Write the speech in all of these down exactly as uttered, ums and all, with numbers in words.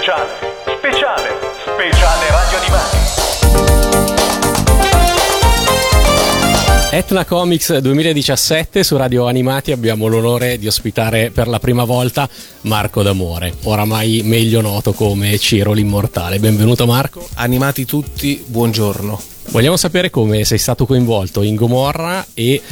speciale, speciale, speciale Radio Animati. Etna Comics duemiladiciassette, su Radio Animati abbiamo l'onore di ospitare per la prima volta Marco D'Amore, oramai meglio noto come Ciro l'Immortale. Benvenuto Marco. Animati tutti, buongiorno. Vogliamo sapere come sei stato coinvolto in Gomorra e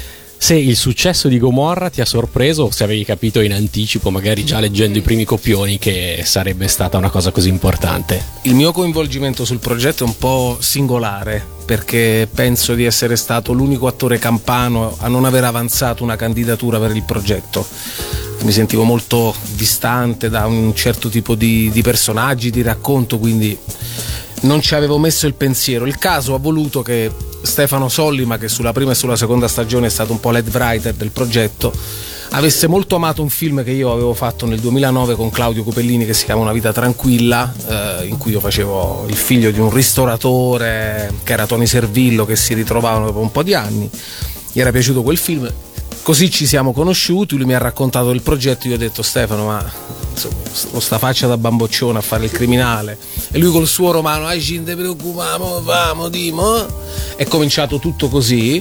se il successo di Gomorra ti ha sorpreso o se avevi capito in anticipo, magari già leggendo i primi copioni, che sarebbe stata una cosa così importante. Il mio coinvolgimento sul progetto è un po' singolare, perché penso di essere stato l'unico attore campano a non aver avanzato una candidatura per il progetto. Mi sentivo molto distante da un certo tipo di, di personaggi, di racconto, quindi non ci avevo messo il pensiero. Il caso ha voluto che Stefano Solli, ma che sulla prima e sulla seconda stagione è stato un po' lead writer del progetto, avesse molto amato un film che io avevo fatto nel duemilanove con Claudio Cupellini, che si chiama Una Vita Tranquilla, eh, in cui io facevo il figlio di un ristoratore che era Tony Servillo, che si ritrovavano dopo un po' di anni. Gli era piaciuto quel film, così ci siamo conosciuti, lui mi ha raccontato del progetto, io ho detto: Stefano, ma con sta faccia da bamboccione a fare il criminale, e lui col suo romano "ai ci ne preoccupiamo, vamo, dimo", è cominciato tutto così.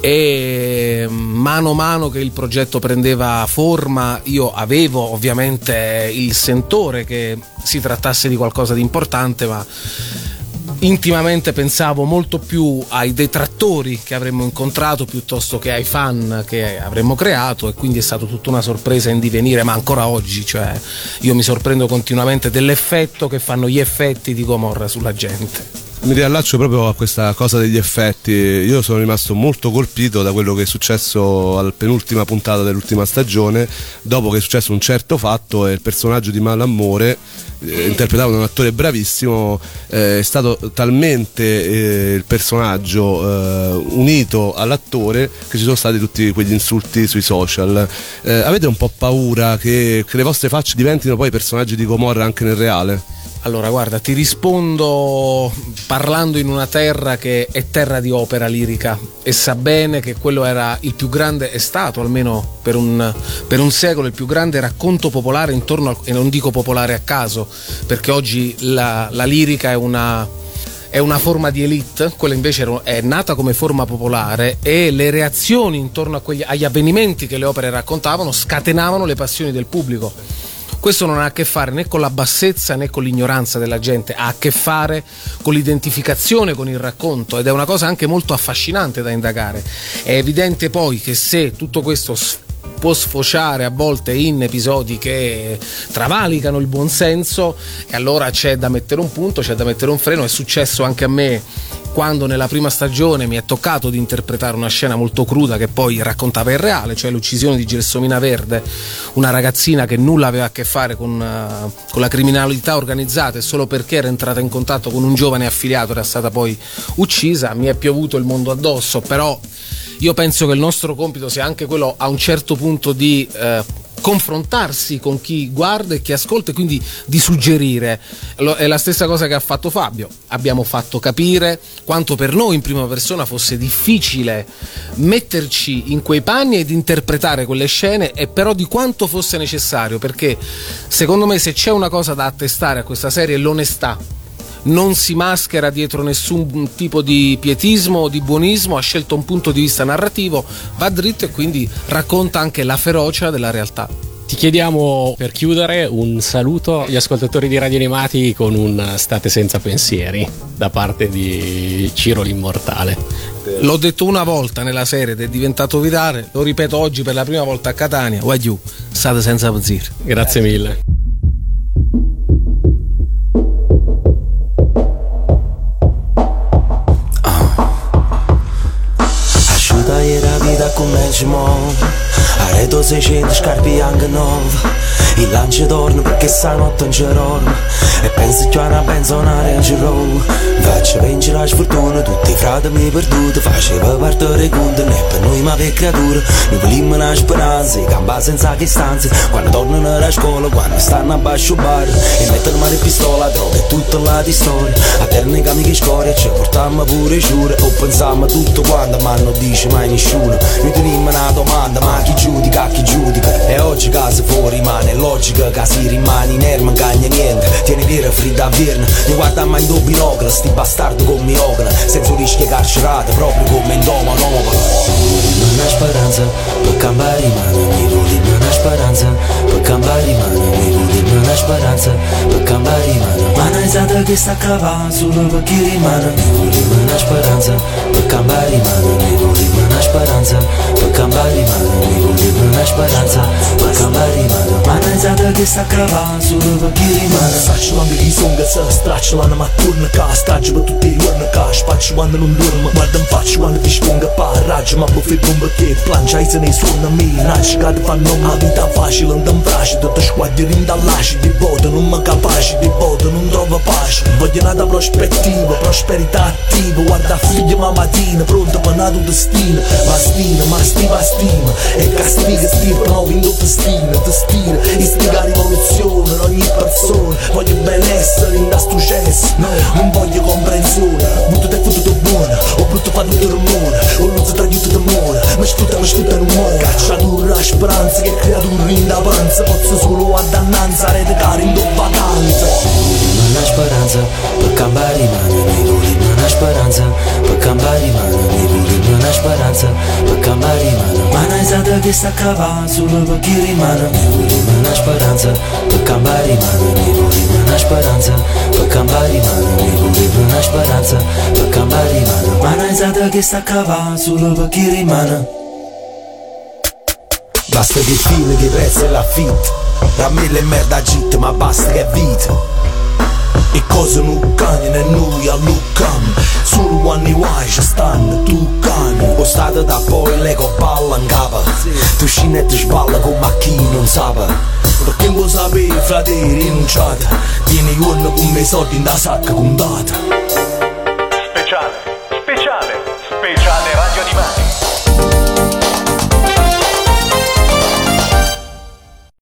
E mano a mano che il progetto prendeva forma, io avevo ovviamente il sentore che si trattasse di qualcosa di importante, ma intimamente pensavo molto più ai detrattori che avremmo incontrato piuttosto che ai fan che avremmo creato, e quindi è stata tutta una sorpresa in divenire, ma ancora oggi, cioè, io mi sorprendo continuamente dell'effetto che fanno gli effetti di Gomorra sulla gente. Mi riallaccio proprio a questa cosa degli effetti. Io sono rimasto molto colpito da quello che è successo alla penultima puntata dell'ultima stagione, dopo che è successo un certo fatto e il personaggio di Malamore, eh, interpretato da un attore bravissimo, eh, è stato talmente eh, il personaggio eh, unito all'attore che ci sono stati tutti quegli insulti sui social. Eh, avete un po' paura che, che le vostre facce diventino poi personaggi di Gomorra anche nel reale? Allora, guarda, ti rispondo parlando in una terra che è terra di opera lirica e sa bene che quello era il più grande, è stato almeno per un, per un secolo il più grande racconto popolare intorno al, e non dico popolare a caso, perché oggi la, la lirica è una è una forma di elite, quella invece è nata come forma popolare, e le reazioni intorno a quegli, agli avvenimenti che le opere raccontavano scatenavano le passioni del pubblico. Questo non ha a che fare né con la bassezza né con l'ignoranza della gente, ha a che fare con l'identificazione con il racconto, ed è una cosa anche molto affascinante da indagare. È evidente poi che se tutto questo può sfociare a volte in episodi che travalicano il buonsenso, e allora c'è da mettere un punto, c'è da mettere un freno. È successo anche a me quando nella prima stagione mi è toccato di interpretare una scena molto cruda che poi raccontava il reale, cioè l'uccisione di Gelsomina Verde, una ragazzina che nulla aveva a che fare con, uh, con la criminalità organizzata, e solo perché era entrata in contatto con un giovane affiliato era stata poi uccisa. Mi è piovuto il mondo addosso, però io penso che il nostro compito sia anche quello, a un certo punto, di eh, confrontarsi con chi guarda e chi ascolta, e quindi di suggerire. È la stessa cosa che ha fatto Fabio. Abbiamo fatto capire quanto per noi in prima persona fosse difficile metterci in quei panni ed interpretare quelle scene, e però di quanto fosse necessario, perché secondo me se c'è una cosa da attestare a questa serie è l'onestà. Non si maschera dietro nessun tipo di pietismo o di buonismo, ha scelto un punto di vista narrativo, va dritto e quindi racconta anche la ferocia della realtà. Ti chiediamo, per chiudere, un saluto agli ascoltatori di Radio Animati con un "state senza pensieri" da parte di Ciro l'Immortale. L'ho detto una volta nella serie ed è diventato virale, lo ripeto oggi per la prima volta a Catania: wagyu, state senza pensieri. Grazie mille. Cum mergi mov Are douăzeci de scarpi angnov I lanci dorm perché sa notte in gerorm E pensi che una benzonare in giro Vacce vengi la sfortuna Tutti i frate mi perduti Faceva parte reconta Ne per noi ma per creatura Noi volimmo una speranza E gamba senza che stanze Quando tornano la scuola Quando stanno a bascio bar E mettono male pistola Droga e tutta la di storia A terne cami che scoria Ci portammo pure giure O pensammo tutto quanto Ma non dice mai nessuno Noi tenimmo una domanda Ma chi giudica, chi giudica E oggi casa fuori rimane logica, casi rimani inerme, non cagna niente. Tieni vera Frida Virna, non guarda mai in tuo binocolo, sti bastardi con miocla, senza rischio carcerato, proprio come in doma novola. Una speranza, per cambiare rimane, mi rodi una speranza, per cambiare rimane, mi rodi una speranza, per cambiare rimane. Ma non è stata che sta cavando, solo per chi rimane, mi rodi una speranza, per cambiare rimane, mi rodi una speranza, per cambiare rimane, mi rodi una speranza, per cambiare rimane. Ma non è stata che sta cavando, solo per chi rimane. Sacci la mia risonga, se stracci l'anima attorno, ca, stracci per tutti i giorni, ca, spacci quando non dormo, guarda in faccia quando ti sponga, pa, raggio, ma buffi bomba che plancia, se ne suona me, nasci, cade, fa nome, a vita facile, andan frasci, tutto squadri rindalasci, di voto non mi capaci, di voto non trovo pace, voglio nata prospettiva, prosperità attiva, guarda figlia ma mattina, pronta per nato destino, mastina, mastiva stima, e castiga stima, provi in autostima, testina, istiga rivoluzione, ogni persona, voglio benessere in da successo, non voglio comprensione, butto te fottuto buona, ho brutto fatto il rumore, ho l'uso tradito d'amore, ma stutta, ma stutta non muore, cacciatura a speranza che creatura in da panza, posso solo a dannanza, rete cari in do vacanza. Una speranza, per cambiare rimane, una speranza, per cambiare rimane, una speranza, per cambiare rimane. Ma non è stata che sta cavando, solo per chi rimane, una speranza, per cambiare rimane, una speranza, per cambiare rimane, una speranza, per cambiare rimane. Ma non è stata che sta cavando, solo per chi rimane. Basta che fine che prezzo è l'affitto, da mille merda git, ma basta che è vita. E cosa non cani né noi a Lucam, solo quando i guai ci stanno, tu cani. O state da poi le copalla in capa, tu scina e ti sballa come a chi non sapa. Perché vuoi sapere, frate, rinunciata, tieni giorno con me soldi in da sacca contata. Speciale.